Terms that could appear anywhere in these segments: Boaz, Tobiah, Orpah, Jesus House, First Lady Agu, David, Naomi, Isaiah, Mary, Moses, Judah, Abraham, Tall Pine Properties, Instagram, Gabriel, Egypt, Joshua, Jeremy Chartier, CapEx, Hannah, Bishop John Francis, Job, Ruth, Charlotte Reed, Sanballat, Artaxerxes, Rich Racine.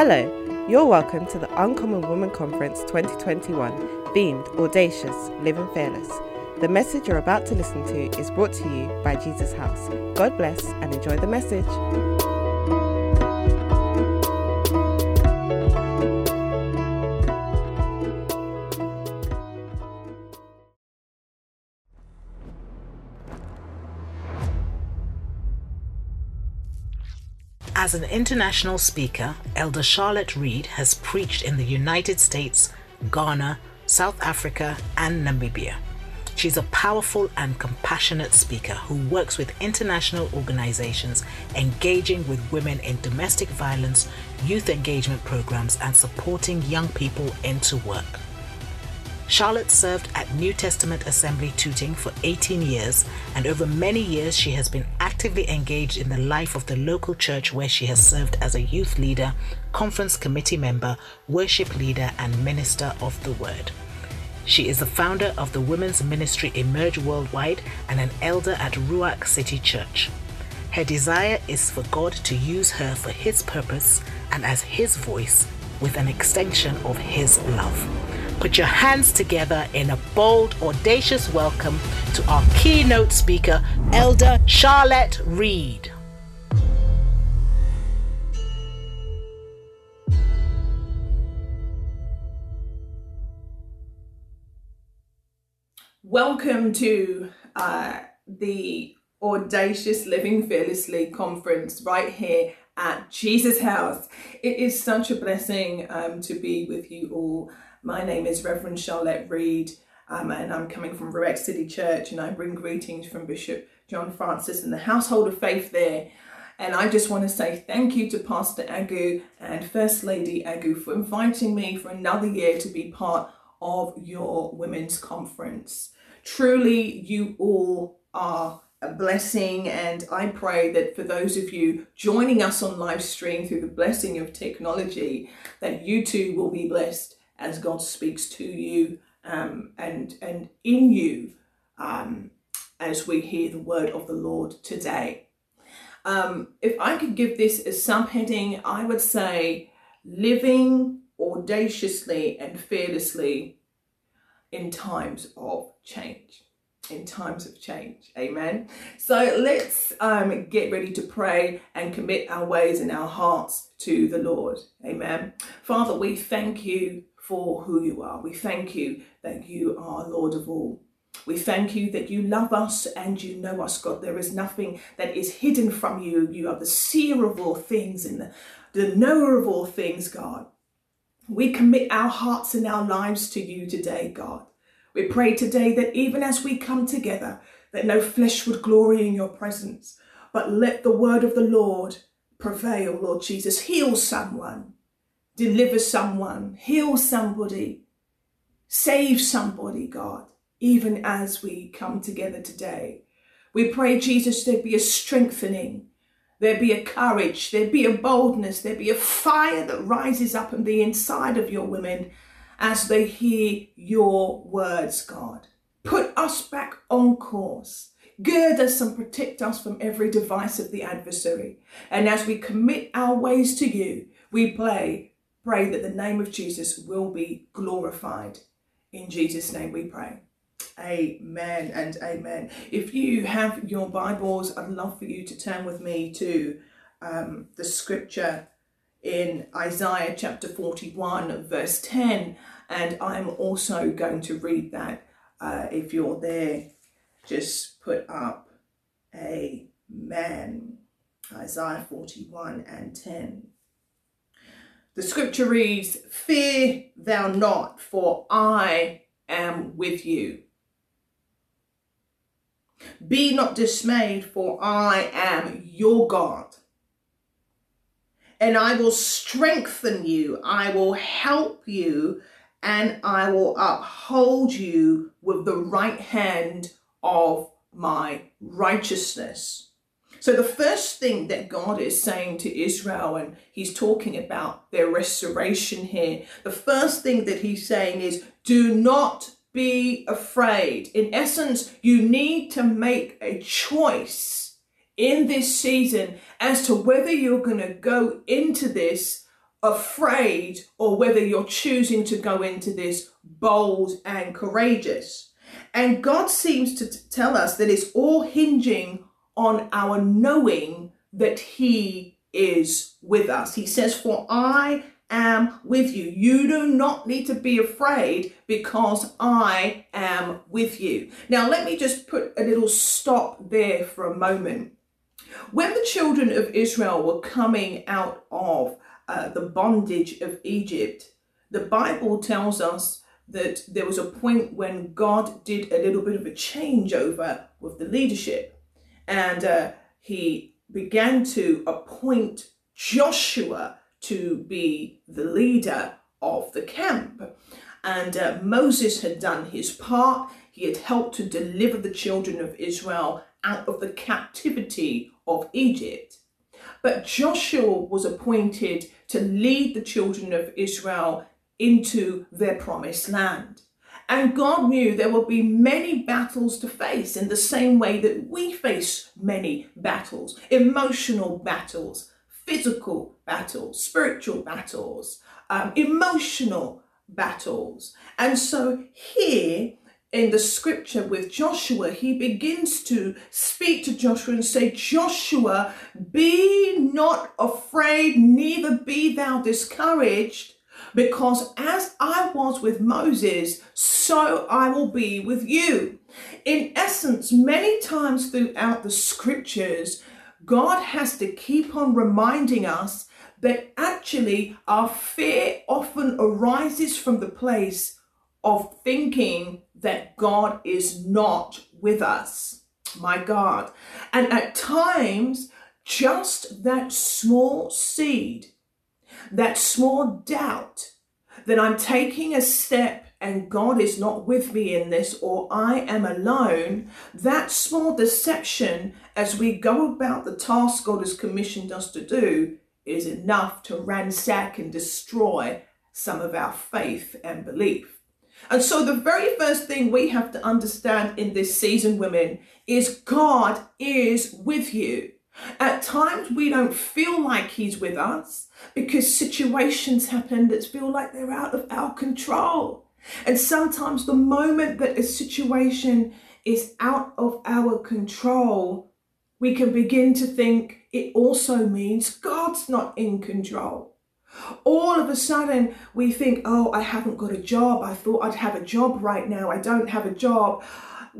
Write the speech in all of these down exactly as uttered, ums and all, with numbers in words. Hello, you're welcome to the Uncommon Women Conference twenty twenty-one, themed Audacious, Live and Fearless. The message you're about to listen to is brought to you by Jesus House. God bless and enjoy the message. As an international speaker, Elder Charlotte Reed has preached in the United States, Ghana, South Africa, and Namibia. She's a powerful and compassionate speaker who works with international organizations engaging with women in domestic violence, youth engagement programs, and supporting young people into work. Charlotte served at New Testament Assembly Tooting for eighteen years, and over many years she has been actively engaged in the life of the local church where she has served as a youth leader, conference committee member, worship leader, and minister of the word. She is the founder of the women's ministry Emerge Worldwide and an elder at Ruach City Church. Her desire is for God to use her for His purpose and as His voice with an extension of His love. Put your hands together in a bold, audacious welcome to our keynote speaker, Elder Charlotte Reed. Welcome to uh, the Audacious Living Fearlessly conference right here at Jesus House. It is such a blessing um, to be with you all. My name is Reverend Charlotte Reed, um, and I'm coming from Ruach City Church, and I bring greetings from Bishop John Francis and the household of faith there. And I just want to say thank you to Pastor Agu and First Lady Agu for inviting me for another year to be part of your women's conference. Truly, you all are a blessing, and I pray that for those of you joining us on live stream through the blessing of technology, that you too will be blessed as God speaks to you um, and and in you um, as we hear the word of the Lord today. Um, if I could give this a subheading, I would say living audaciously and fearlessly in times of change. In times of change, amen. So let's um, get ready to pray and commit our ways and our hearts to the Lord, amen. Father, we thank you for who you are. We thank you that you are Lord of all. We thank you that you love us and you know us, God. There is nothing that is hidden from you. You are the seer of all things and the, the knower of all things, God. We commit our hearts and our lives to you today, God. We pray today that even as we come together, that no flesh would glory in your presence, but let the word of the Lord prevail, Lord Jesus. Heal someone. Deliver someone, heal somebody, save somebody, God, even as we come together today. We pray, Jesus, there be a strengthening, there be a courage, there be a boldness, there be a fire that rises up on the inside of your women as they hear your words, God. Put us back on course. Gird us and protect us from every device of the adversary. And as we commit our ways to you, we pray. Pray that the name of Jesus will be glorified. In Jesus' name we pray. Amen and amen. If you have your Bibles, I'd love for you to turn with me to um, the scripture in Isaiah chapter forty-one, verse ten. And I'm also going to read that. Uh, if you're there, just put up amen. Isaiah forty-one and ten. The scripture reads, "Fear thou not, for I am with you. Be not dismayed, for I am your God. And I will strengthen you, I will help you, and I will uphold you with the right hand of my righteousness." So the first thing that God is saying to Israel, and he's talking about their restoration here, the first thing that he's saying is, do not be afraid. In essence, you need to make a choice in this season as to whether you're going to go into this afraid or whether you're choosing to go into this bold and courageous. And God seems to t- tell us that it's all hinging on our knowing that he is with us. He says, for I am with you. You do not need to be afraid because I am with you. Now, let me just put a little stop there for a moment. When the children of Israel were coming out of uh, the bondage of Egypt, the Bible tells us that there was a point when God did a little bit of a changeover with the leadership. And uh, he began to appoint Joshua to be the leader of the camp. And uh, Moses had done his part. He had helped to deliver the children of Israel out of the captivity of Egypt. But Joshua was appointed to lead the children of Israel into their promised land. And God knew there would be many battles to face in the same way that we face many battles, emotional battles, physical battles, spiritual battles, um, emotional battles. And so here in the scripture with Joshua, he begins to speak to Joshua and say, Joshua, be not afraid, neither be thou discouraged, because as I was with Moses, so I will be with you. In essence, many times throughout the scriptures, God has to keep on reminding us that actually our fear often arises from the place of thinking that God is not with us. My God. And at times, just that small seed, that small doubt that I'm taking a step and God is not with me in this, or I am alone, that small deception as we go about the task God has commissioned us to do is enough to ransack and destroy some of our faith and belief. And so the very first thing we have to understand in this season, women, is God is with you. At times we don't feel like he's with us because situations happen that feel like they're out of our control. And sometimes the moment that a situation is out of our control, we can begin to think it also means God's not in control. All of a sudden we think, oh, I haven't got a job. I thought I'd have a job right now. I don't have a job.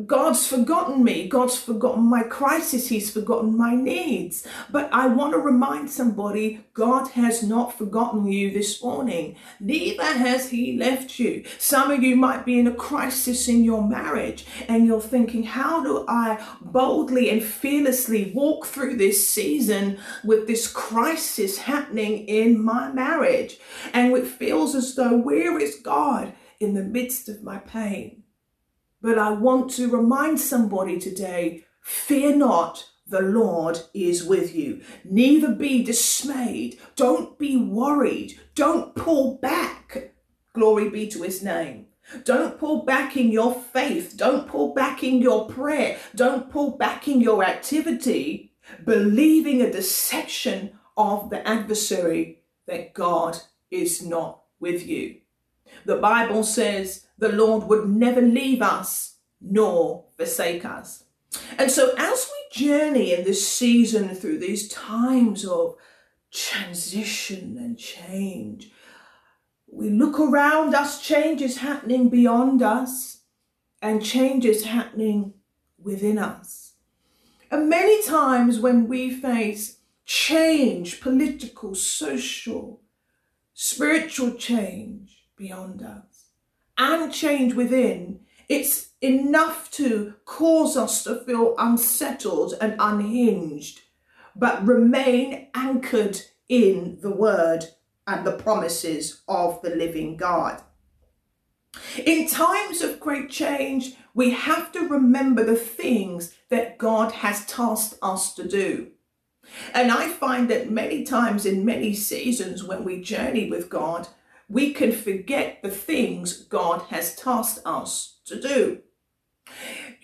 God's forgotten me. God's forgotten my crisis. He's forgotten my needs. But I want to remind somebody, God has not forgotten you this morning. Neither has he left you. Some of you might be in a crisis in your marriage and you're thinking, how do I boldly and fearlessly walk through this season with this crisis happening in my marriage? And it feels as though, where is God in the midst of my pain? But I want to remind somebody today, fear not, the Lord is with you. Neither be dismayed. Don't be worried. Don't pull back. Glory be to his name. Don't pull back in your faith. Don't pull back in your prayer. Don't pull back in your activity, believing a deception of the adversary that God is not with you. The Bible says the Lord would never leave us nor forsake us. And so as we journey in this season through these times of transition and change, we look around us, change is happening beyond us and change is happening within us. And many times when we face change, political, social, spiritual change, beyond us and change within, it's enough to cause us to feel unsettled and unhinged, but remain anchored in the word and the promises of the living God. In times of great change, we have to remember the things that God has tasked us to do. And I find that many times in many seasons when we journey with God, we can forget the things God has tasked us to do.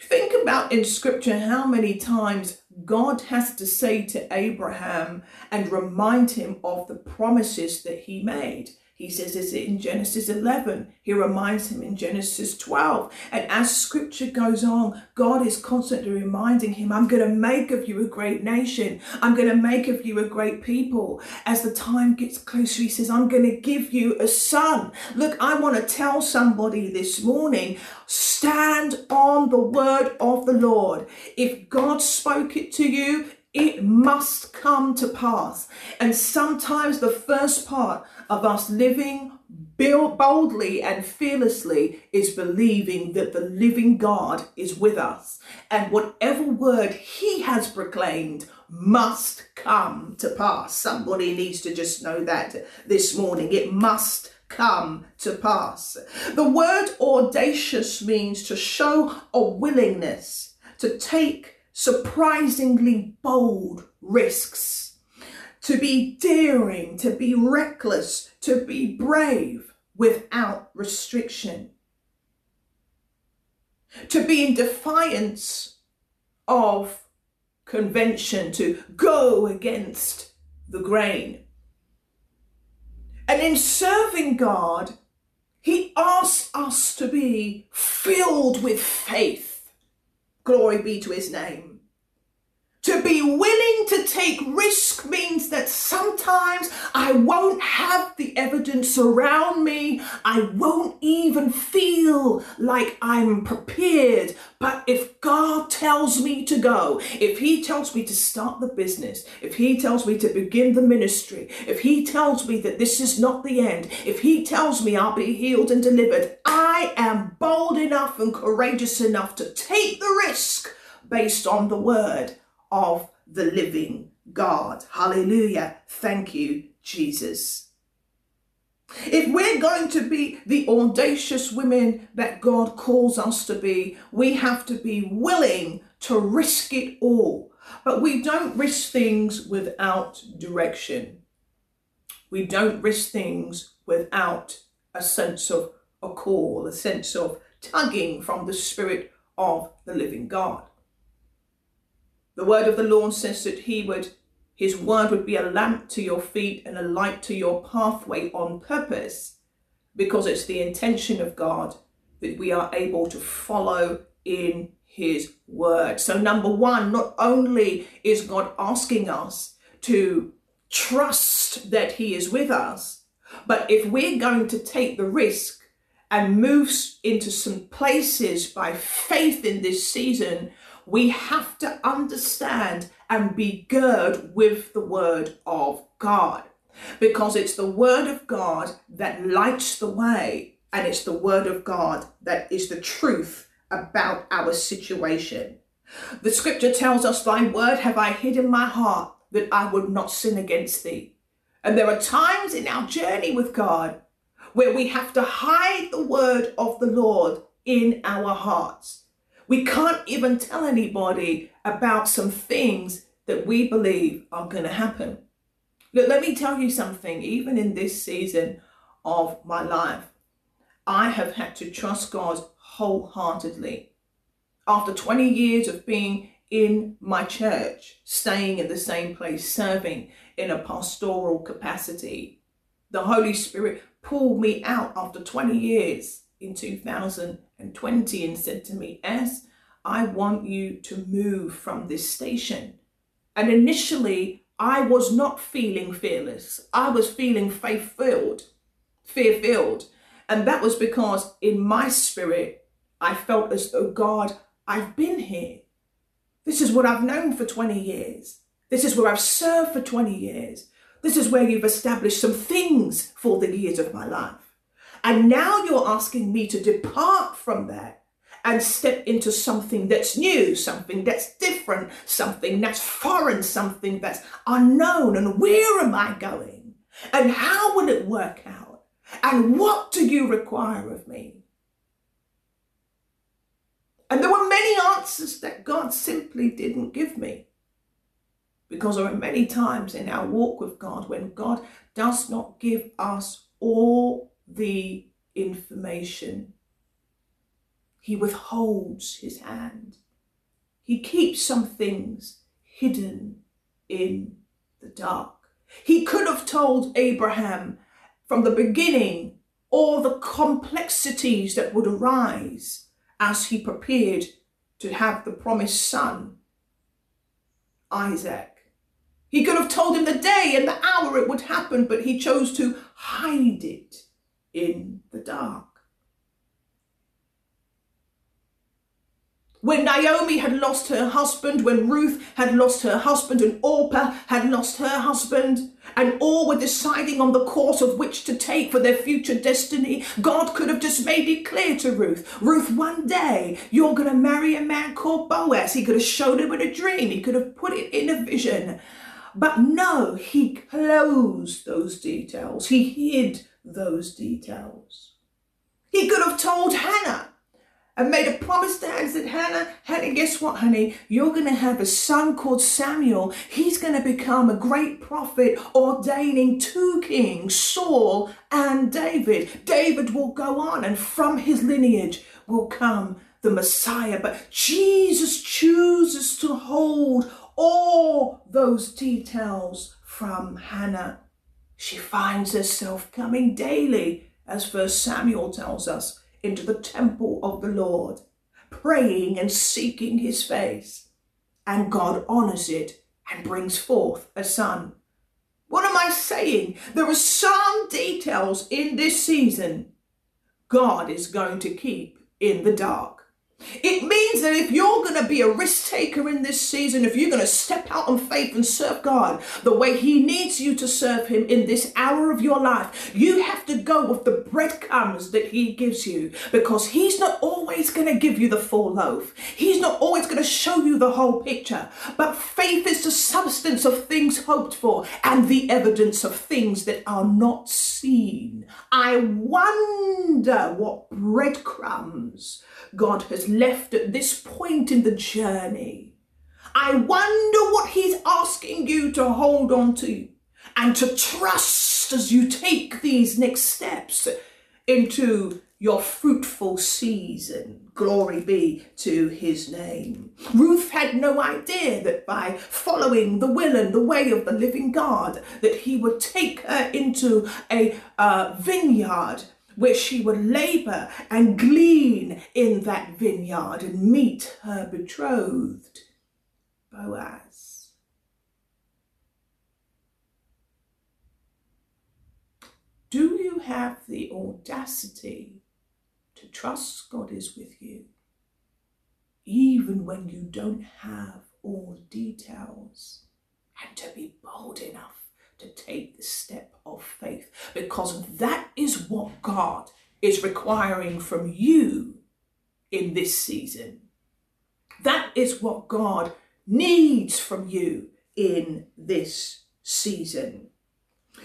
Think about in scripture how many times God has to say to Abraham and remind him of the promises that he made. He says this in Genesis eleven. He reminds him in Genesis twelve. And as scripture goes on, God is constantly reminding him, I'm going to make of you a great nation. I'm going to make of you a great people. As the time gets closer, he says, I'm going to give you a son. Look, I want to tell somebody this morning, stand on the word of the Lord. If God spoke it to you, it must come to pass. And sometimes the first part of us living boldly and fearlessly is believing that the living God is with us. And whatever word he has proclaimed must come to pass. Somebody needs to just know that this morning. It must come to pass. The word audacious means to show a willingness to take surprisingly bold risks, to be daring, to be reckless, to be brave without restriction, to be in defiance of convention, to go against the grain. And in serving God, he asks us to be filled with faith. Glory be to his name. To be willing to take risk means that sometimes I won't have the evidence around me. I won't even feel like I'm prepared. But if God tells me to go, if he tells me to start the business, if he tells me to begin the ministry, if he tells me that this is not the end, if he tells me I'll be healed and delivered, I am bold enough and courageous enough to take the risk based on the word of the living God. Hallelujah. Thank you, Jesus. If we're going to be the audacious women that God calls us to be, we have to be willing to risk it all. But we don't risk things without direction. We don't risk things without a sense of a call, a sense of tugging from the Spirit of the living God. The word of the Lord says that he would, his word would be a lamp to your feet and a light to your pathway on purpose, because it's the intention of God that we are able to follow in his word. So number one, not only is God asking us to trust that he is with us, but if we're going to take the risk and move into some places by faith in this season, we have to understand and be girded with the word of God, because it's the word of God that lights the way, and it's the word of God that is the truth about our situation. The scripture tells us, thy word have I hid in my heart that I would not sin against thee. And there are times in our journey with God where we have to hide the word of the Lord in our hearts. We can't even tell anybody about some things that we believe are going to happen. Look, let me tell you something. Even in this season of my life, I have had to trust God wholeheartedly. After twenty years of being in my church, staying in the same place, serving in a pastoral capacity, the Holy Spirit pulled me out after twenty years in two thousand twenty and said to me, "As I want you to move from this station." And initially I was not feeling fearless. I was feeling faith-filled, fear-filled. And that was because in my spirit, I felt as though, God, I've been here. This is what I've known for twenty years. This is where I've served for twenty years. This is where you've established some things for the years of my life. And now you're asking me to depart from that and step into something that's new, something that's different, something that's foreign, something that's unknown. And where am I going? And how will it work out? And what do you require of me? And there were many answers that God simply didn't give me, because there are many times in our walk with God when God does not give us all the information. He withholds his hand. He keeps some things hidden in the dark. He could have told Abraham from the beginning all the complexities that would arise as he prepared to have the promised son, Isaac. He could have told him the day and the hour it would happen, but he chose to hide it in the dark. When Naomi had lost her husband, when Ruth had lost her husband, and Orpah had lost her husband, and all were deciding on the course of which to take for their future destiny, God could have just made it clear to Ruth, Ruth, one day you're going to marry a man called Boaz. He could have showed him in a dream. He could have put it in a vision. But no, he closed those details. He hid those details. He could have told Hannah, and made a promise to Hannah, said, Hannah, Hannah, guess what, honey? You're going to have a son called Samuel. He's going to become a great prophet, ordaining two kings, Saul and David. David will go on, and from his lineage will come the Messiah. But Jesus chooses to hold all those details from Hannah. She finds herself coming daily, as First Samuel tells us, into the temple of the Lord, praying and seeking his face. And God honors it and brings forth a son. What am I saying? There are some details in this season God is going to keep in the dark. It means that if you're going to be a risk taker in this season, if you're going to step out on faith and serve God the way he needs you to serve him in this hour of your life, you have to go with the breadcrumbs that he gives you, because he's not always going to give you the full loaf. He's not always going to show you the whole picture. But faith is the substance of things hoped for and the evidence of things that are not seen. I wonder what breadcrumbs God has left at this point in the journey. I wonder what he's asking you to hold on to and to trust as you take these next steps into your fruitful season. Glory be to his name. Ruth had no idea that by following the will and the way of the living God, that he would take her into a uh, vineyard where she would labor and glean in that vineyard and meet her betrothed, Boaz. Do you have the audacity to trust God is with you, even when you don't have all details, and to be bold enough to take the step of faith? Because that is what God is requiring from you in this season. That is what God needs from you in this season.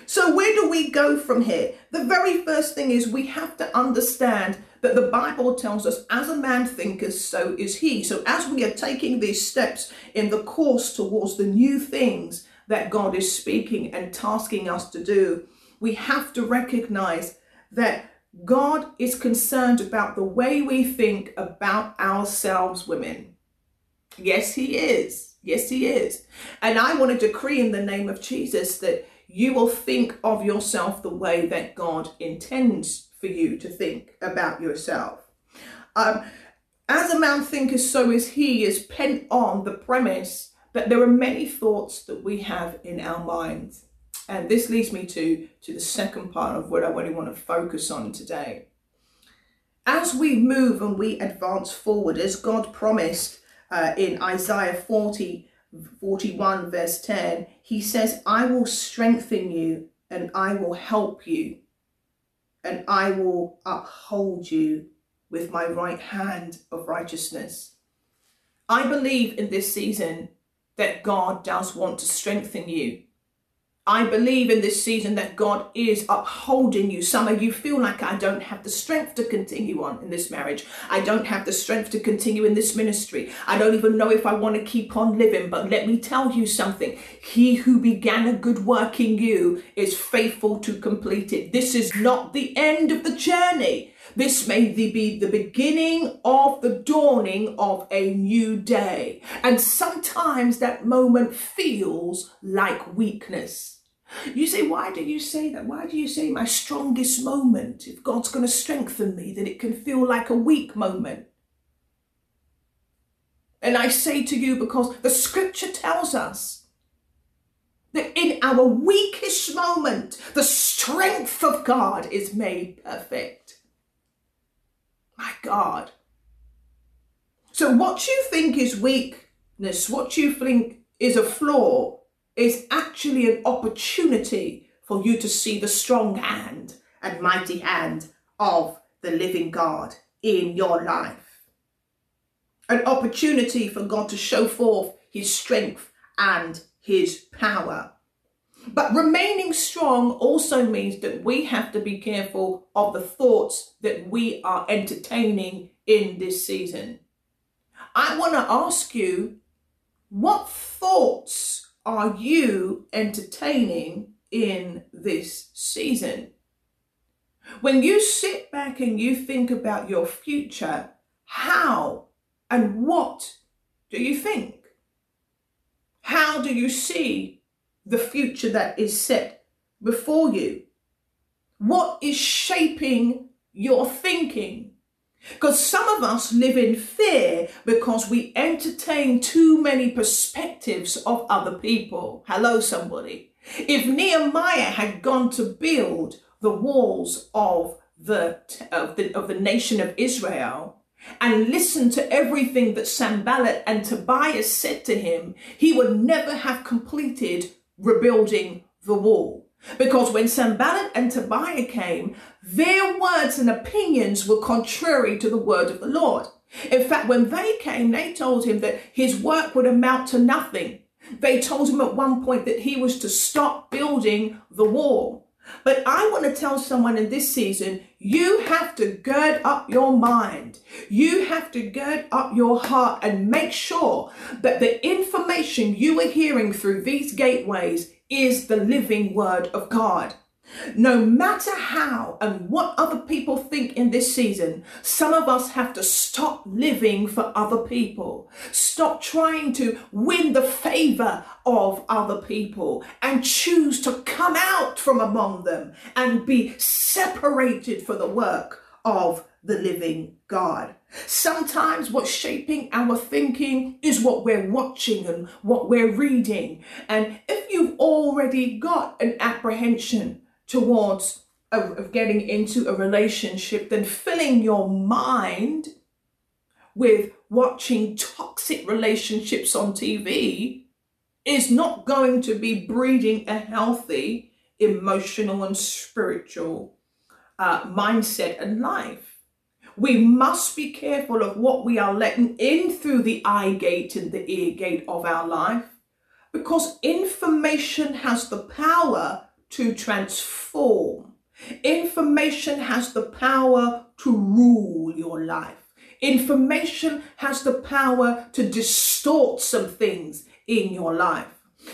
So where do we go from here? The very first thing is we have to understand that the Bible tells us, as a man thinketh, so is he. So as we are taking these steps in the course towards the new things that God is speaking and tasking us to do, we have to recognize that God is concerned about the way we think about ourselves, women. Yes, he is. Yes, he is. And I want to decree in the name of Jesus that you will think of yourself the way that God intends for you to think about yourself. Um, as a man thinketh, so is he is pent on the premise that there are many thoughts that we have in our minds. And this leads me to, to the second part of what I really want to focus on today. As we move and we advance forward, as God promised uh, in Isaiah forty, forty-one verse ten, he says, I will strengthen you and I will help you and I will uphold you with my right hand of righteousness. I believe in this season that God does want to strengthen you. I believe in this season that God is upholding you. Some of you feel like, I don't have the strength to continue on in this marriage. I don't have the strength to continue in this ministry. I don't even know if I want to keep on living. But let me tell you something. He who began a good work in you is faithful to complete it. This is not the end of the journey. This may be the beginning of the dawning of a new day. And sometimes that moment feels like weakness. You say, why do you say that? Why do you say my strongest moment? If God's going to strengthen me, then it can feel like a weak moment. And I say to you, because the scripture tells us that in our weakest moment, the strength of God is made perfect. My God. So what you think is weakness, what you think is a flaw, is actually an opportunity for you to see the strong hand and mighty hand of the living God in your life. An opportunity for God to show forth his strength and his power. But remaining strong also means that we have to be careful of the thoughts that we are entertaining in this season. I want to ask you, what thoughts are you entertaining in this season? When you sit back and you think about your future, how and what do you think? How do you see the future that is set before you? What is shaping your thinking? Because some of us live in fear because we entertain too many perspectives of other people. Hello, somebody. If Nehemiah had gone to build the walls of the, of the, of the nation of Israel and listened to everything that Sanballat and Tobiah said to him, he would never have completed rebuilding the wall. Because when Sanballat and Tobiah came, their words and opinions were contrary to the word of the Lord. In fact, when they came, they told him that his work would amount to nothing. They told him at one point that he was to stop building the wall. But I want to tell someone in this season, you have to gird up your mind. You have to gird up your heart and make sure that the information you are hearing through these gateways is the living word of God. No matter how and what other people think in this season, some of us have to stop living for other people. Stop trying to win the favor of other people and choose to come out from among them and be separated for the work of the living God. Sometimes what's shaping our thinking is what we're watching and what we're reading. And if you've already got an apprehension towards a, of getting into a relationship, then filling your mind with watching toxic relationships on T V is not going to be breeding a healthy emotional and spiritual uh, mindset and life. We must be careful of what we are letting in through the eye gate and the ear gate of our life, because information has the power to transform. Information has the power to rule your life. Information has the power to distort some things in your life.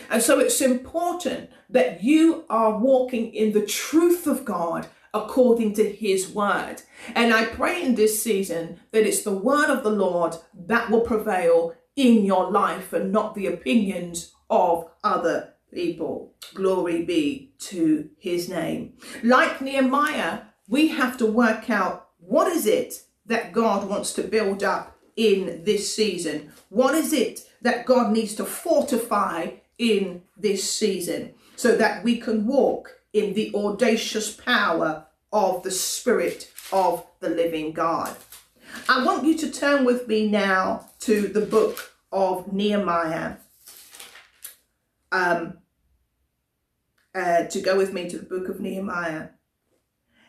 And so it's important that you are walking in the truth of God according to his word. And I pray in this season that it's the word of the Lord that will prevail in your life and not the opinions of other people. Glory be to his name. Like Nehemiah, we have to work out, what is it that God wants to build up in this season? What is it that God needs to fortify in this season so that we can walk in the audacious power of the Spirit of the living God? I want you to turn with me now to the book of Nehemiah. Um, uh, to go with me to the book of Nehemiah.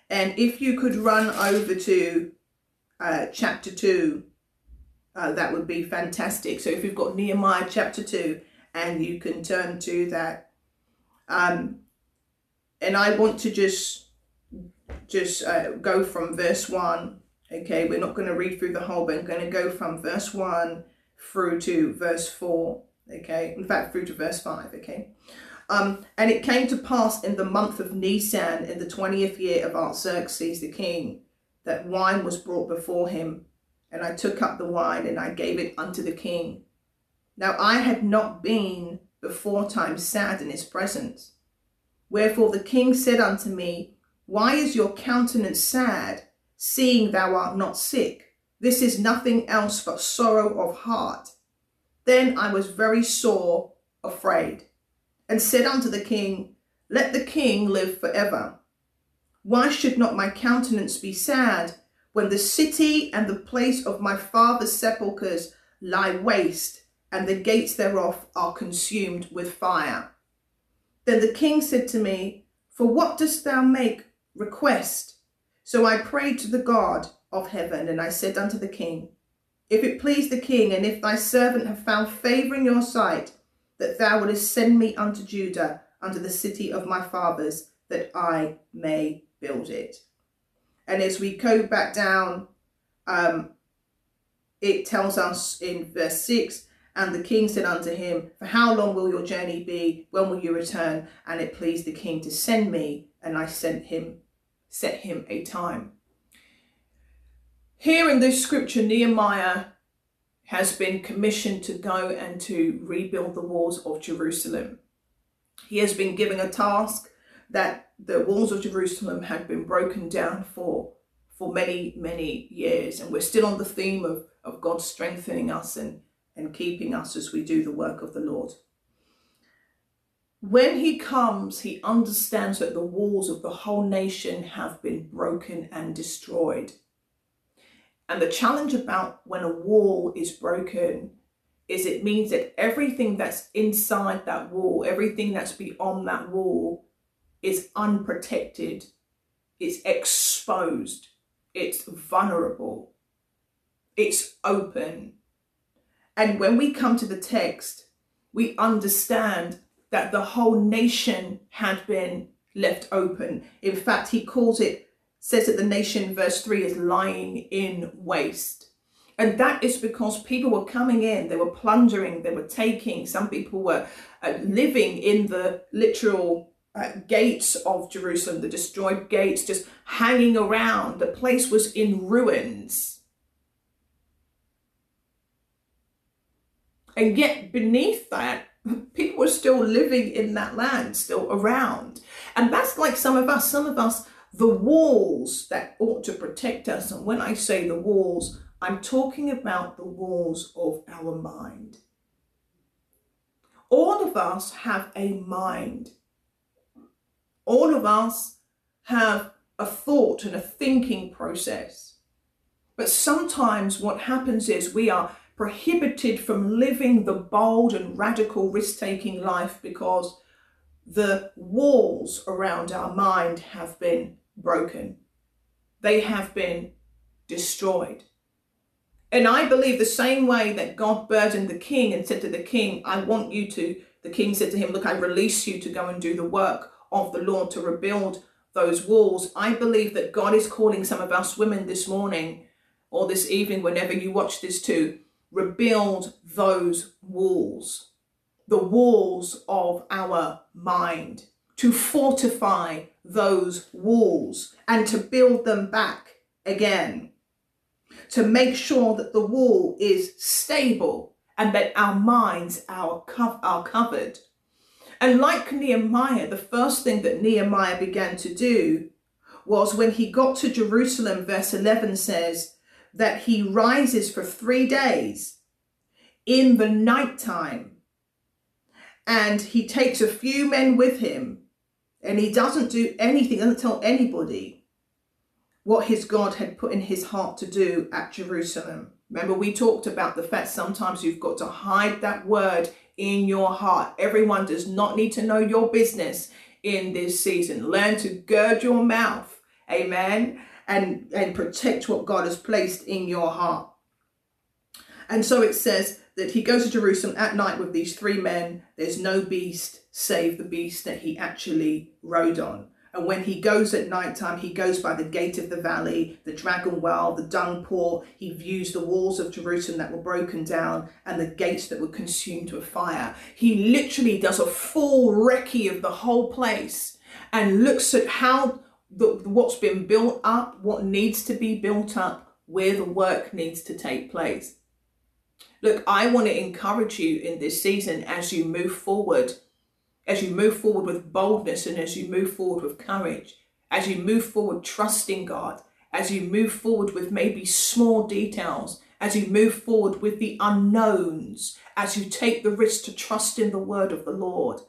And if you could run over to uh, chapter two, uh, that would be fantastic. So if you've got Nehemiah chapter two, and you can turn to that. Um, And I want to just, just uh, go from verse one. Okay, we're not going to read through the whole, but I'm going to go from verse one through to verse four. Okay, in fact, through to verse five. Okay. Um, and it came to pass in the month of Nisan, in the twentieth year of Artaxerxes the king, that wine was brought before him, and I took up the wine and I gave it unto the king. Now I had not been beforetime sad in his presence. Wherefore the king said unto me, Why is your countenance sad, seeing thou art not sick? This is nothing else but sorrow of heart. Then I was very sore afraid, and said unto the king, Let the king live forever. Why should not my countenance be sad, when the city and the place of my father's sepulchres lie waste, and the gates thereof are consumed with fire? Then the king said to me, For what dost thou make request? So I prayed to the God of heaven, and I said unto the king, If it please the king, and if thy servant have found favour in your sight, that thou wouldest send me unto Judah, unto the city of my fathers, that I may build it. And as we go back down, um, it tells us in verse six, And the king said unto him, For how long will your journey be? When will you return? And it pleased the king to send me, and I sent him, set him a time. Here in this scripture, Nehemiah has been commissioned to go and to rebuild the walls of Jerusalem. He has been given a task that the walls of Jerusalem had been broken down for, for many, many years. And we're still on the theme of, of God strengthening us and, and keeping us as we do the work of the Lord. When he comes, he understands that the walls of the whole nation have been broken and destroyed. And the challenge about when a wall is broken is it means that everything that's inside that wall, everything that's beyond that wall is unprotected, it's exposed, it's vulnerable, it's open. And when we come to the text, we understand that the whole nation had been left open. In fact, he calls it, says that the nation, verse three, is lying in waste. And that is because people were coming in, they were plundering, they were taking. Some people were uh, living in the literal uh, gates of Jerusalem, the destroyed gates, just hanging around. The place was in ruins. And yet beneath that, people were still living in that land, still around. And that's like some of us, some of us, the walls that ought to protect us. And when I say the walls, I'm talking about the walls of our mind. All of us have a mind. All of us have a thought and a thinking process. But sometimes what happens is we are prohibited from living the bold and radical risk-taking life because the walls around our mind have been broken. They have been destroyed. And I believe the same way that God burdened the king and said to the king, I want you to, the king said to him, look, I release you to go and do the work of the Lord to rebuild those walls. I believe that God is calling some of us women this morning or this evening, whenever you watch this, to rebuild those walls, the walls of our mind, to fortify those walls and to build them back again, to make sure that the wall is stable and that our minds are, co- are covered. And like Nehemiah, the first thing that Nehemiah began to do was when he got to Jerusalem, verse eleven says that he rises for three days in the nighttime. And he takes a few men with him, and he doesn't do anything, doesn't tell anybody what his God had put in his heart to do at Jerusalem. Remember, we talked about the fact sometimes you've got to hide that word in your heart. Everyone does not need to know your business in this season. Learn to gird your mouth, amen, and, and protect what God has placed in your heart. And so it says that he goes to Jerusalem at night with these three men. There's no beast save the beast that he actually rode on. And when he goes at nighttime, he goes by the gate of the valley, the dragon well, the dung port. He views the walls of Jerusalem that were broken down and the gates that were consumed with fire. He literally does a full recce of the whole place and looks at how the, what's been built up, what needs to be built up, where the work needs to take place. Look, I want to encourage you in this season as you move forward, as you move forward with boldness and as you move forward with courage, as you move forward trusting God, as you move forward with maybe small details, as you move forward with the unknowns, as you take the risk to trust in the word of the Lord,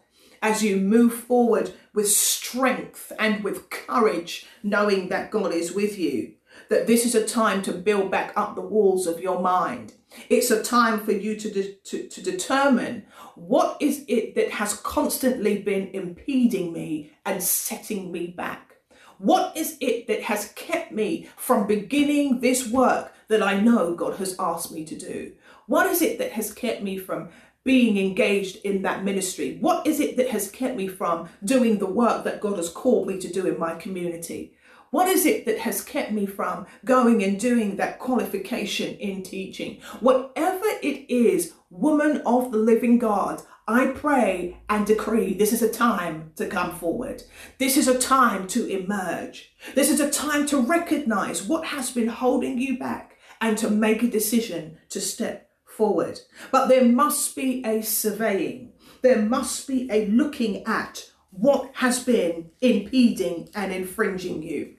as you move forward with strength and with courage, knowing that God is with you, that this is a time to build back up the walls of your mind. It's a time for you to, de- to, to determine what is it that has constantly been impeding me and setting me back. What is it that has kept me from beginning this work that I know God has asked me to do? What is it that has kept me from being engaged in that ministry? What is it that has kept me from doing the work that God has called me to do in my community? What is it that has kept me from going and doing that qualification in teaching? Whatever it is, woman of the living God, I pray and decree this is a time to come forward. This is a time to emerge. This is a time to recognize what has been holding you back and to make a decision to step forward. But there must be a surveying. There must be a looking at what has been impeding and infringing you.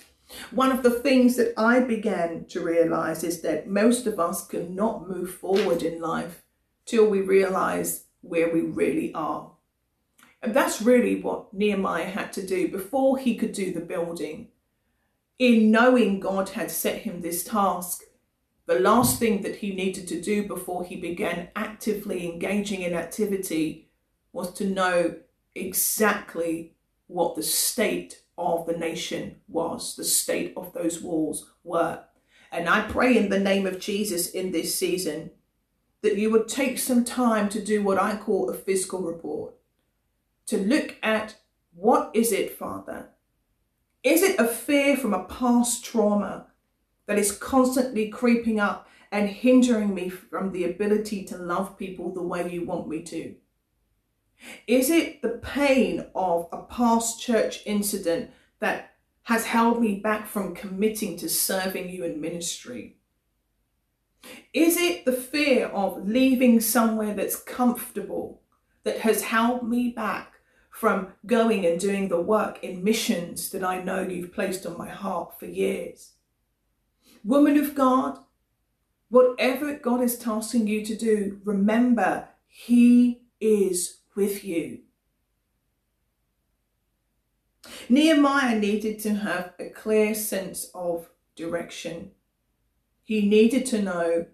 One of the things that I began to realize is that most of us cannot move forward in life till we realize where we really are. And that's really what Nehemiah had to do before he could do the building. In knowing God had set him this task, the last thing that he needed to do before he began actively engaging in activity was to know exactly what the state of the nation was, the state of those walls were. And I pray in the name of Jesus in this season that you would take some time to do what I call a fiscal report, to look at what is it, Father? Is it a fear from a past trauma that is constantly creeping up and hindering me from the ability to love people the way you want me to? Is it the pain of a past church incident that has held me back from committing to serving you in ministry? Is it the fear of leaving somewhere that's comfortable that has held me back from going and doing the work in missions that I know you've placed on my heart for years? Woman of God, whatever God is tasking you to do, remember He is with you. Nehemiah needed to have a clear sense of direction. He needed to know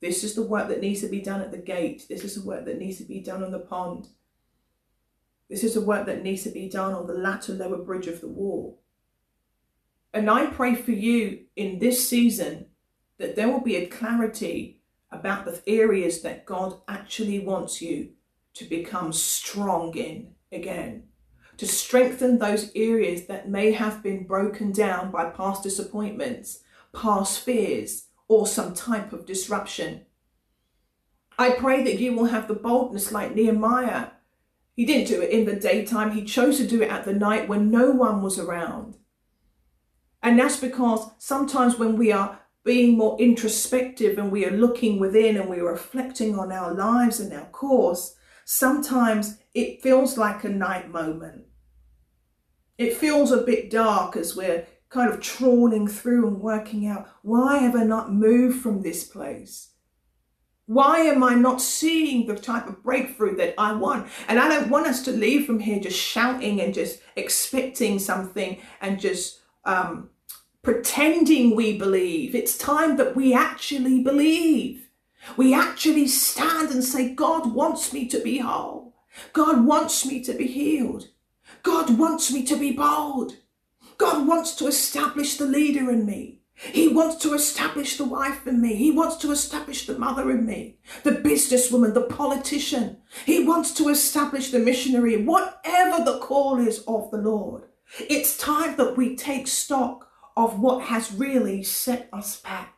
this is the work that needs to be done at the gate. This is the work that needs to be done on the pond. This is the work that needs to be done on the latter lower bridge of the wall. And I pray for you in this season that there will be a clarity about the areas that God actually wants you to become strong in again, to strengthen those areas that may have been broken down by past disappointments, past fears, or some type of disruption. I pray that you will have the boldness like Nehemiah. He didn't do it in the daytime. He chose to do it at the night when no one was around. And that's because sometimes when we are being more introspective and we are looking within and we are reflecting on our lives and our course, sometimes it feels like a night moment. It feels a bit dark as we're kind of trawling through and working out, why have I not moved from this place? Why am I not seeing the type of breakthrough that I want? And I don't want us to leave from here just shouting and just expecting something and just um, pretending we believe. It's time that we actually believe. We actually stand and say, God wants me to be whole. God wants me to be healed. God wants me to be bold. God wants to establish the leader in me. He wants to establish the wife in me. He wants to establish the mother in me, the businesswoman, the politician. He wants to establish the missionary, whatever the call is of the Lord. It's time that we take stock of what has really set us back.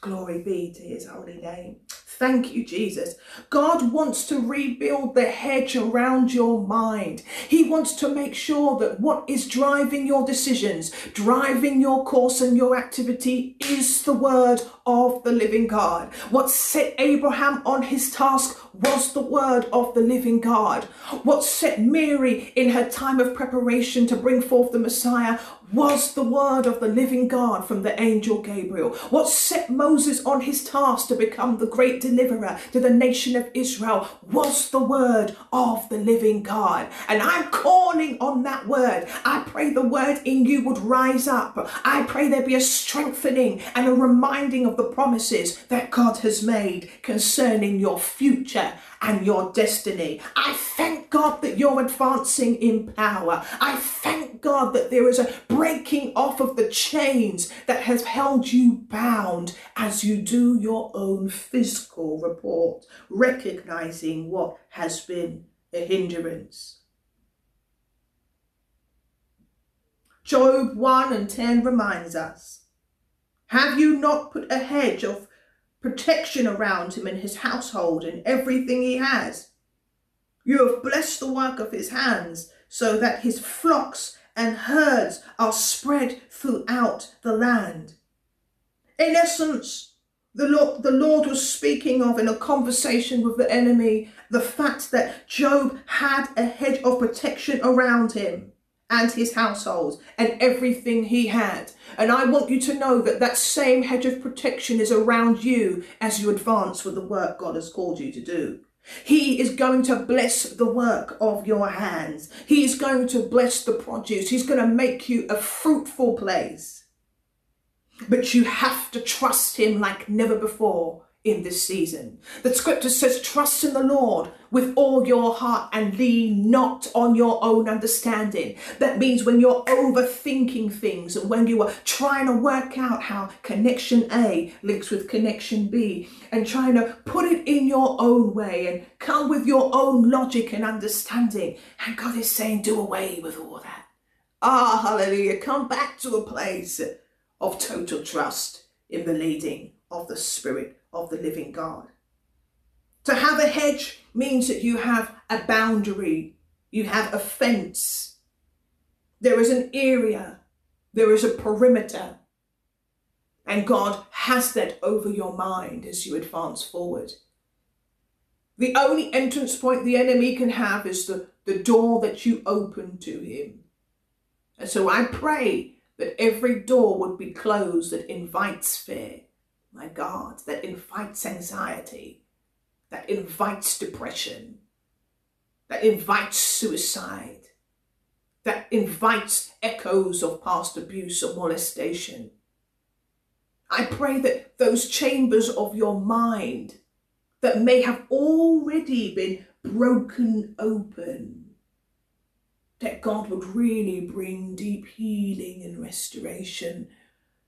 Glory be to his holy name. Thank you, Jesus. God wants to rebuild the hedge around your mind. He wants to make sure that what is driving your decisions, driving your course and your activity is the word of the living God. What set Abraham on his task was the word of the living God. What set Mary in her time of preparation to bring forth the Messiah was the word of the living God from the angel Gabriel. What set Moses on his task to become the great deliverer to the nation of Israel was the word of the living God. And I'm calling on that word. I pray the word in you would rise up. I pray there be a strengthening and a reminding of the promises that God has made concerning your future and your destiny. I thank God that you're advancing in power. I thank God that there is a breaking off of the chains that has held you bound as you do your own physical report, recognizing what has been a hindrance. Job one and ten reminds us, have you not put a hedge of protection around him and his household and everything he has? You have blessed the work of his hands so that his flocks and herds are spread throughout the land. In essence, the Lord, the Lord was speaking of in a conversation with the enemy, the fact that Job had a hedge of protection around him and his household and everything he had. And I want you to know that that same hedge of protection is around you as you advance with the work God has called you to do. He is going to bless the work of your hands. He is going to bless the produce. He's going to make you a fruitful place. But you have to trust him like never before in this season. The scripture says, trust in the Lord with all your heart and lean not on your own understanding. That means when you're overthinking things and when you are trying to work out how connection A links with connection B and trying to put it in your own way and come with your own logic and understanding. And God is saying, do away with all that. Ah, hallelujah. Come back to a place of total trust in the leading of the Spirit of the living God. To have a hedge means that you have a boundary, you have a fence. There is an area, there is a perimeter, and God has that over your mind as you advance forward. The only entrance point the enemy can have is the, the door that you open to him. And so I pray that every door would be closed that invites fear. My God, that invites anxiety, that invites depression, that invites suicide, that invites echoes of past abuse or molestation. I pray that those chambers of your mind that may have already been broken open, that God would really bring deep healing and restoration,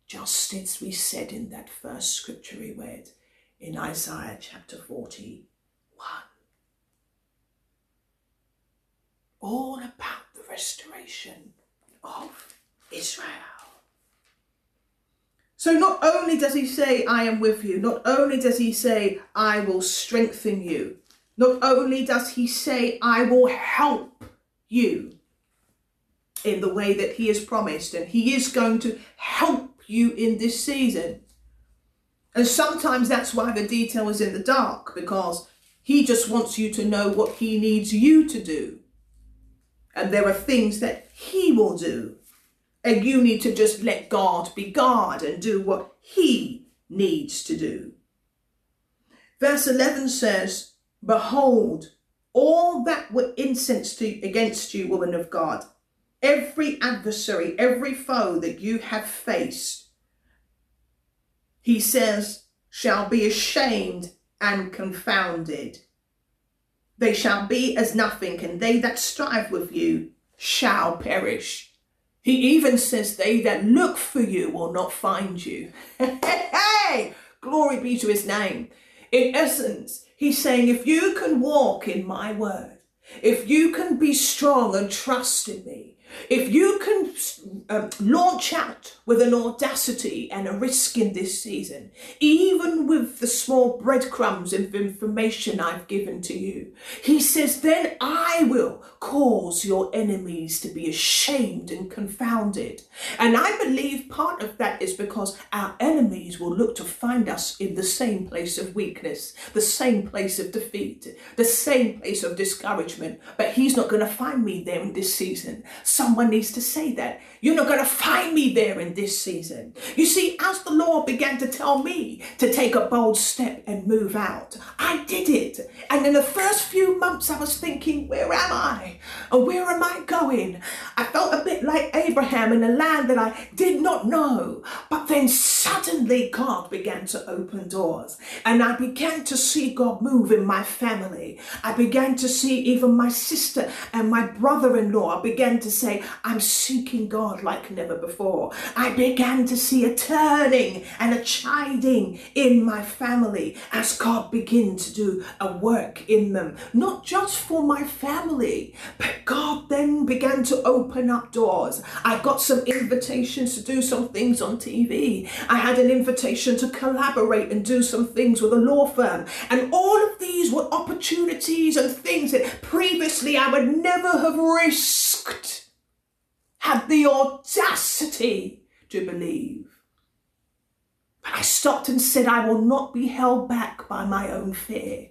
just as we said in that first scripture we read in Isaiah chapter forty-one. All about the restoration of Israel. So not only does he say, I am with you, not only does he say, I will strengthen you, not only does he say, I will help you in the way that he has promised, and he is going to help you in this season. And sometimes that's why the detail is in the dark, because he just wants you to know what he needs you to do, and there are things that he will do, and you need to just let God be God and do what he needs to do. Verse eleven says, behold, all that were incensed against you, woman of God, every adversary, every foe that you have faced, he says, shall be ashamed and confounded. They shall be as nothing, and they that strive with you shall perish. He even says, they that look for you will not find you. Hey, glory be to his name. In essence, he's saying, if you can walk in my word, if you can be strong and trust in me, If you can um, launch out with an audacity and a risk in this season, even with the small breadcrumbs of information I've given to you, he says, then I will cause your enemies to be ashamed and confounded. And I believe part of that is because our enemies will look to find us in the same place of weakness, the same place of defeat, the same place of discouragement. But he's not going to find me there in this season. Someone needs to say that. You're not going to find me there in this season. You see, as the Lord began to tell me to take a bold step and move out, I did it. And in the first few months, I was thinking, where am I? And where am I going? I felt a bit like Abraham in a land that I did not know. But then suddenly God began to open doors. And I began to see God move in my family. I began to see even my sister and my brother-in-law. I began to say, I'm seeking God like never before. I began to see a turning and a chiding in my family as God began to do a work in them, not just for my family, but God then began to open up doors. I got some invitations to do some things on T V. I had an invitation to collaborate and do some things with a law firm, and all of these were opportunities and things that previously I would never have risked. Had the audacity to believe. But I stopped and said, I will not be held back by my own fear.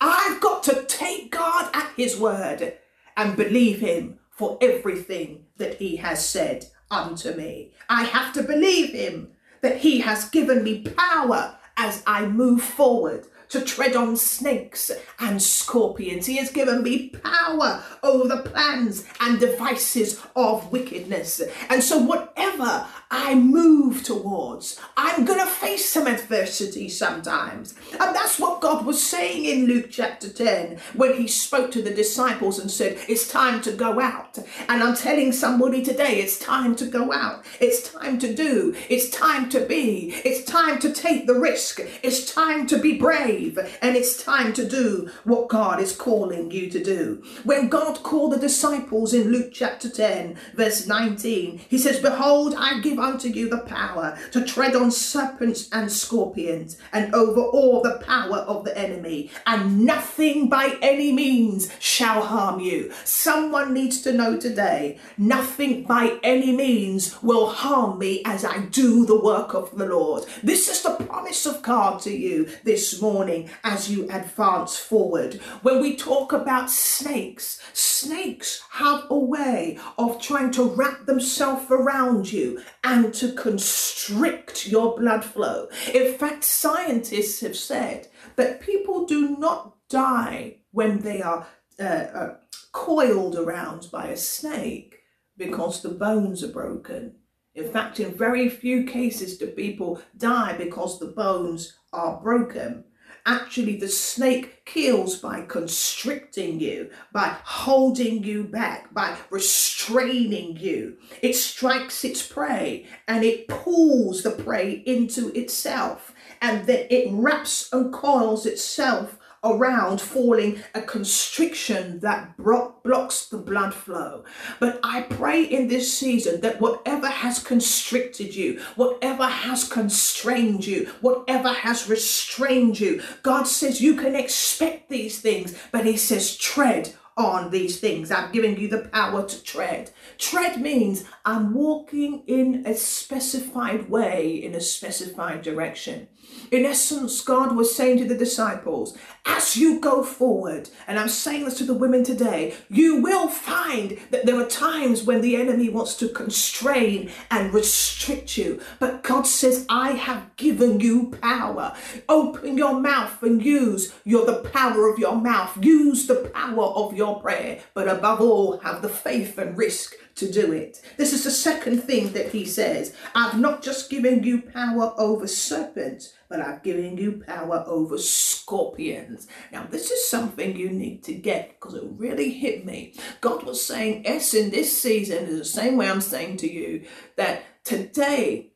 I've got to take God at his word and believe him for everything that he has said unto me. I have to believe him that he has given me power as I move forward to tread on snakes and scorpions. He has given me power over the plans and devices of wickedness. And so whatever I move towards, I'm going to face some adversity sometimes. And that's what God was saying in Luke chapter ten when he spoke to the disciples and said, it's time to go out. And I'm telling somebody today, it's time to go out. It's time to do. It's time to be. It's time to take the risk. It's time to be brave. And it's time to do what God is calling you to do. When God called the disciples in Luke chapter ten, verse nineteen, he says, behold, I give unto you the power to tread on serpents and scorpions and over all the power of the enemy, and nothing by any means shall harm you. Someone needs to know today, nothing by any means will harm me as I do the work of the Lord. This is the promise of God to you this morning. Morning as you advance forward. When we talk about snakes, snakes have a way of trying to wrap themselves around you and to constrict your blood flow. In fact, scientists have said that people do not die when they are uh, uh, coiled around by a snake because the bones are broken. In fact, in very few cases do people die because the bones are broken. Actually, the snake kills by constricting you, by holding you back, by restraining you. It strikes its prey and it pulls the prey into itself, and then it wraps and coils itself around, falling a constriction that bro- blocks the blood flow. But I pray in this season that whatever has constricted you, whatever has constrained you, whatever has restrained you, God says you can expect these things, but he says tread on these things. I'm giving you the power to tread. Tread means I'm walking in a specified way, in a specified direction. In essence, God was saying to the disciples, as you go forward, and I'm saying this to the women today, you will find that there are times when the enemy wants to constrain and restrict you. But God says, I have given you power. Open your mouth and use your, the power of your mouth. Use the power of your prayer, but above all, have the faith and risk to do it. This is the second thing that he says. I've not just given you power over serpents, but I've given you power over scorpions. Now, this is something you need to get because it really hit me. God was saying, yes, in this season, is the same way I'm saying to you, that today,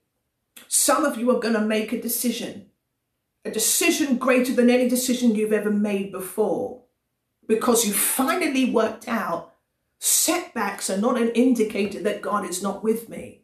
some of you are going to make a decision, a decision greater than any decision you've ever made before. Because you finally worked out Setbacks are not an indicator that God is not with me,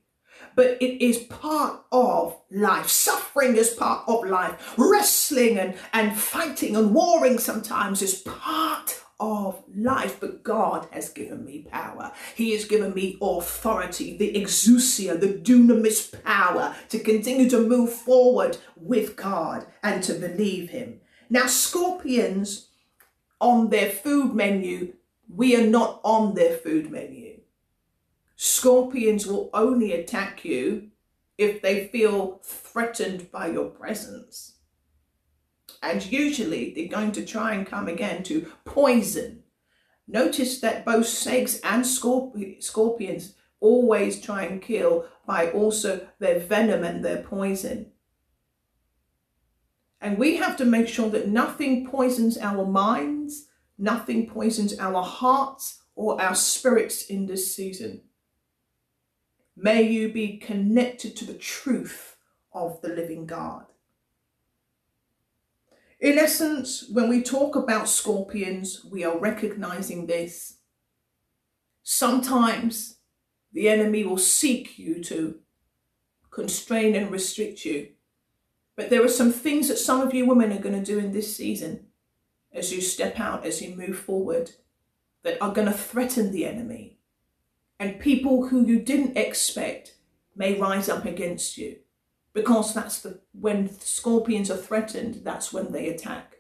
but it is part of life. Suffering is part of life. Wrestling and, and fighting and warring sometimes is part of life, but God has given me power. He has given me authority, the exousia, the dunamis power to continue to move forward with God and to believe him. Now, scorpions on their food menu, we are not on their food menu. Scorpions will only attack you if they feel threatened by your presence. And usually they're going to try and come again to poison. Notice that both snakes and scorp- scorpions always try and kill by also their venom and their poison. And we have to make sure that nothing poisons our minds, nothing poisons our hearts or our spirits in this season. May you be connected to the truth of the living God. In essence, when we talk about scorpions, we are recognizing this. Sometimes the enemy will seek you to constrain and restrict you. But there are some things that some of you women are going to do in this season as you step out, as you move forward, that are going to threaten the enemy. And people who you didn't expect may rise up against you. Because that's the, when scorpions are threatened, that's when they attack.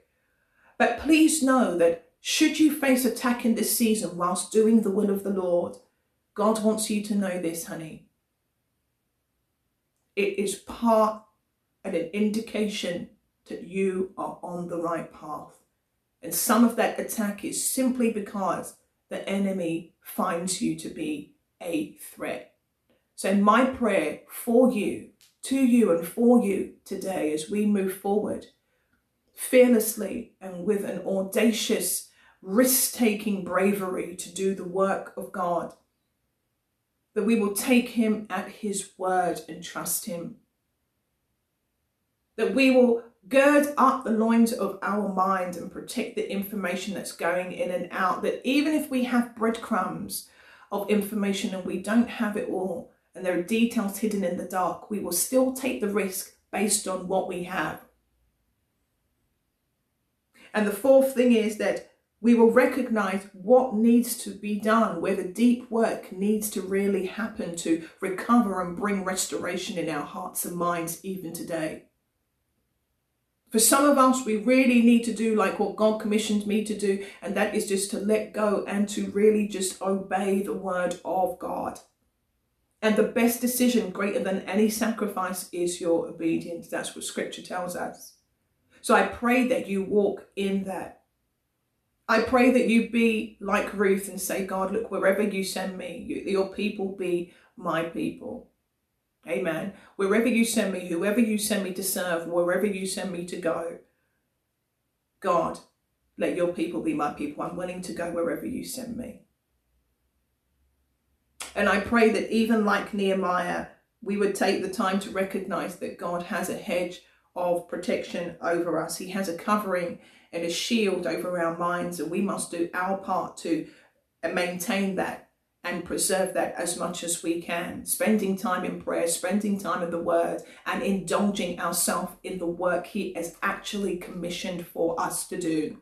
But please know that should you face attack in this season whilst doing the will of the Lord, God wants you to know this, honey. It is part and an indication that you are on the right path. And some of that attack is simply because the enemy finds you to be a threat. So my prayer for you, to you and for you today as we move forward fearlessly and with an audacious, risk-taking bravery to do the work of God, that we will take him at his word and trust him, that we will gird up the loins of our mind and protect the information that's going in and out, that even if we have breadcrumbs of information and we don't have it all, and there are details hidden in the dark, we will still take the risk based on what we have. And the fourth thing is that we will recognize what needs to be done, where the deep work needs to really happen to recover and bring restoration in our hearts and minds even today. For some of us, we really need to do like what God commissioned me to do, and that is just to let go and to really just obey the word of God. And the best decision, greater than any sacrifice, is your obedience. That's what scripture tells us. So I pray that you walk in that. I pray that you be like Ruth and say, God, look, wherever you send me, you, your people be my people. Amen. Wherever you send me, whoever you send me to serve, wherever you send me to go, God, let your people be my people. I'm willing to go wherever you send me. And I pray that even like Nehemiah, we would take the time to recognize that God has a hedge of protection over us. He has a covering and a shield over our minds, and we must do our part to maintain that and preserve that as much as we can. Spending time in prayer, spending time in the word, and indulging ourselves in the work he has actually commissioned for us to do.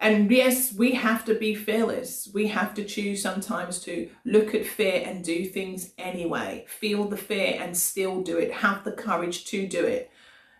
And yes, we have to be fearless. We have to choose sometimes to look at fear and do things anyway. Feel the fear and still do it. Have the courage to do it.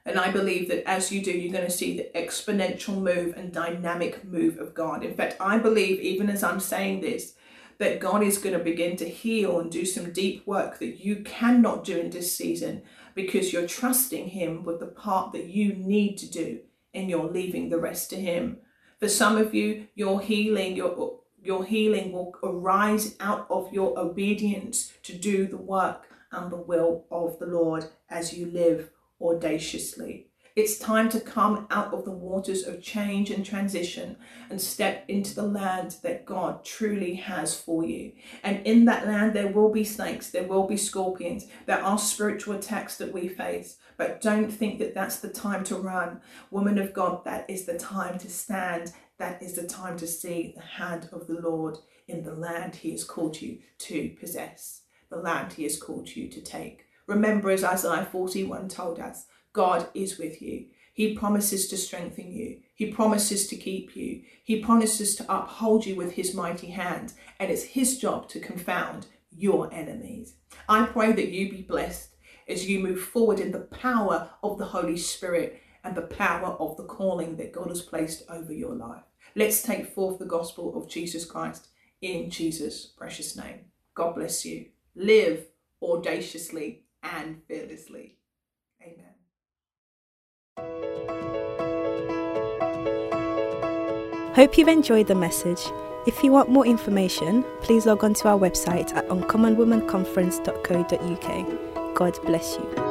And I believe that as you do, you're going to see the exponential move and dynamic move of God. In fact, I believe, even as I'm saying this, that God is going to begin to heal and do some deep work that you cannot do in this season because you're trusting him with the part that you need to do and you're leaving the rest to him. For some of you, your healing, your, your healing will arise out of your obedience to do the work and the will of the Lord as you live audaciously. It's time to come out of the waters of change and transition and step into the land that God truly has for you. And in that land, there will be snakes, there will be scorpions, there are spiritual attacks that we face, but don't think that that's the time to run. Woman of God, that is the time to stand. That is the time to see the hand of the Lord in the land he has called you to possess, the land he has called you to take. Remember, as Isaiah forty-one told us, God is with you. He promises to strengthen you. He promises to keep you. He promises to uphold you with his mighty hand. And it's his job to confound your enemies. I pray that you be blessed as you move forward in the power of the Holy Spirit and the power of the calling that God has placed over your life. Let's take forth the gospel of Jesus Christ in Jesus' precious name. God bless you. Live audaciously and fearlessly. Amen. Hope you've enjoyed the message. If you want more information, please log on to our website at uncommon women conference dot co dot U K. God bless you.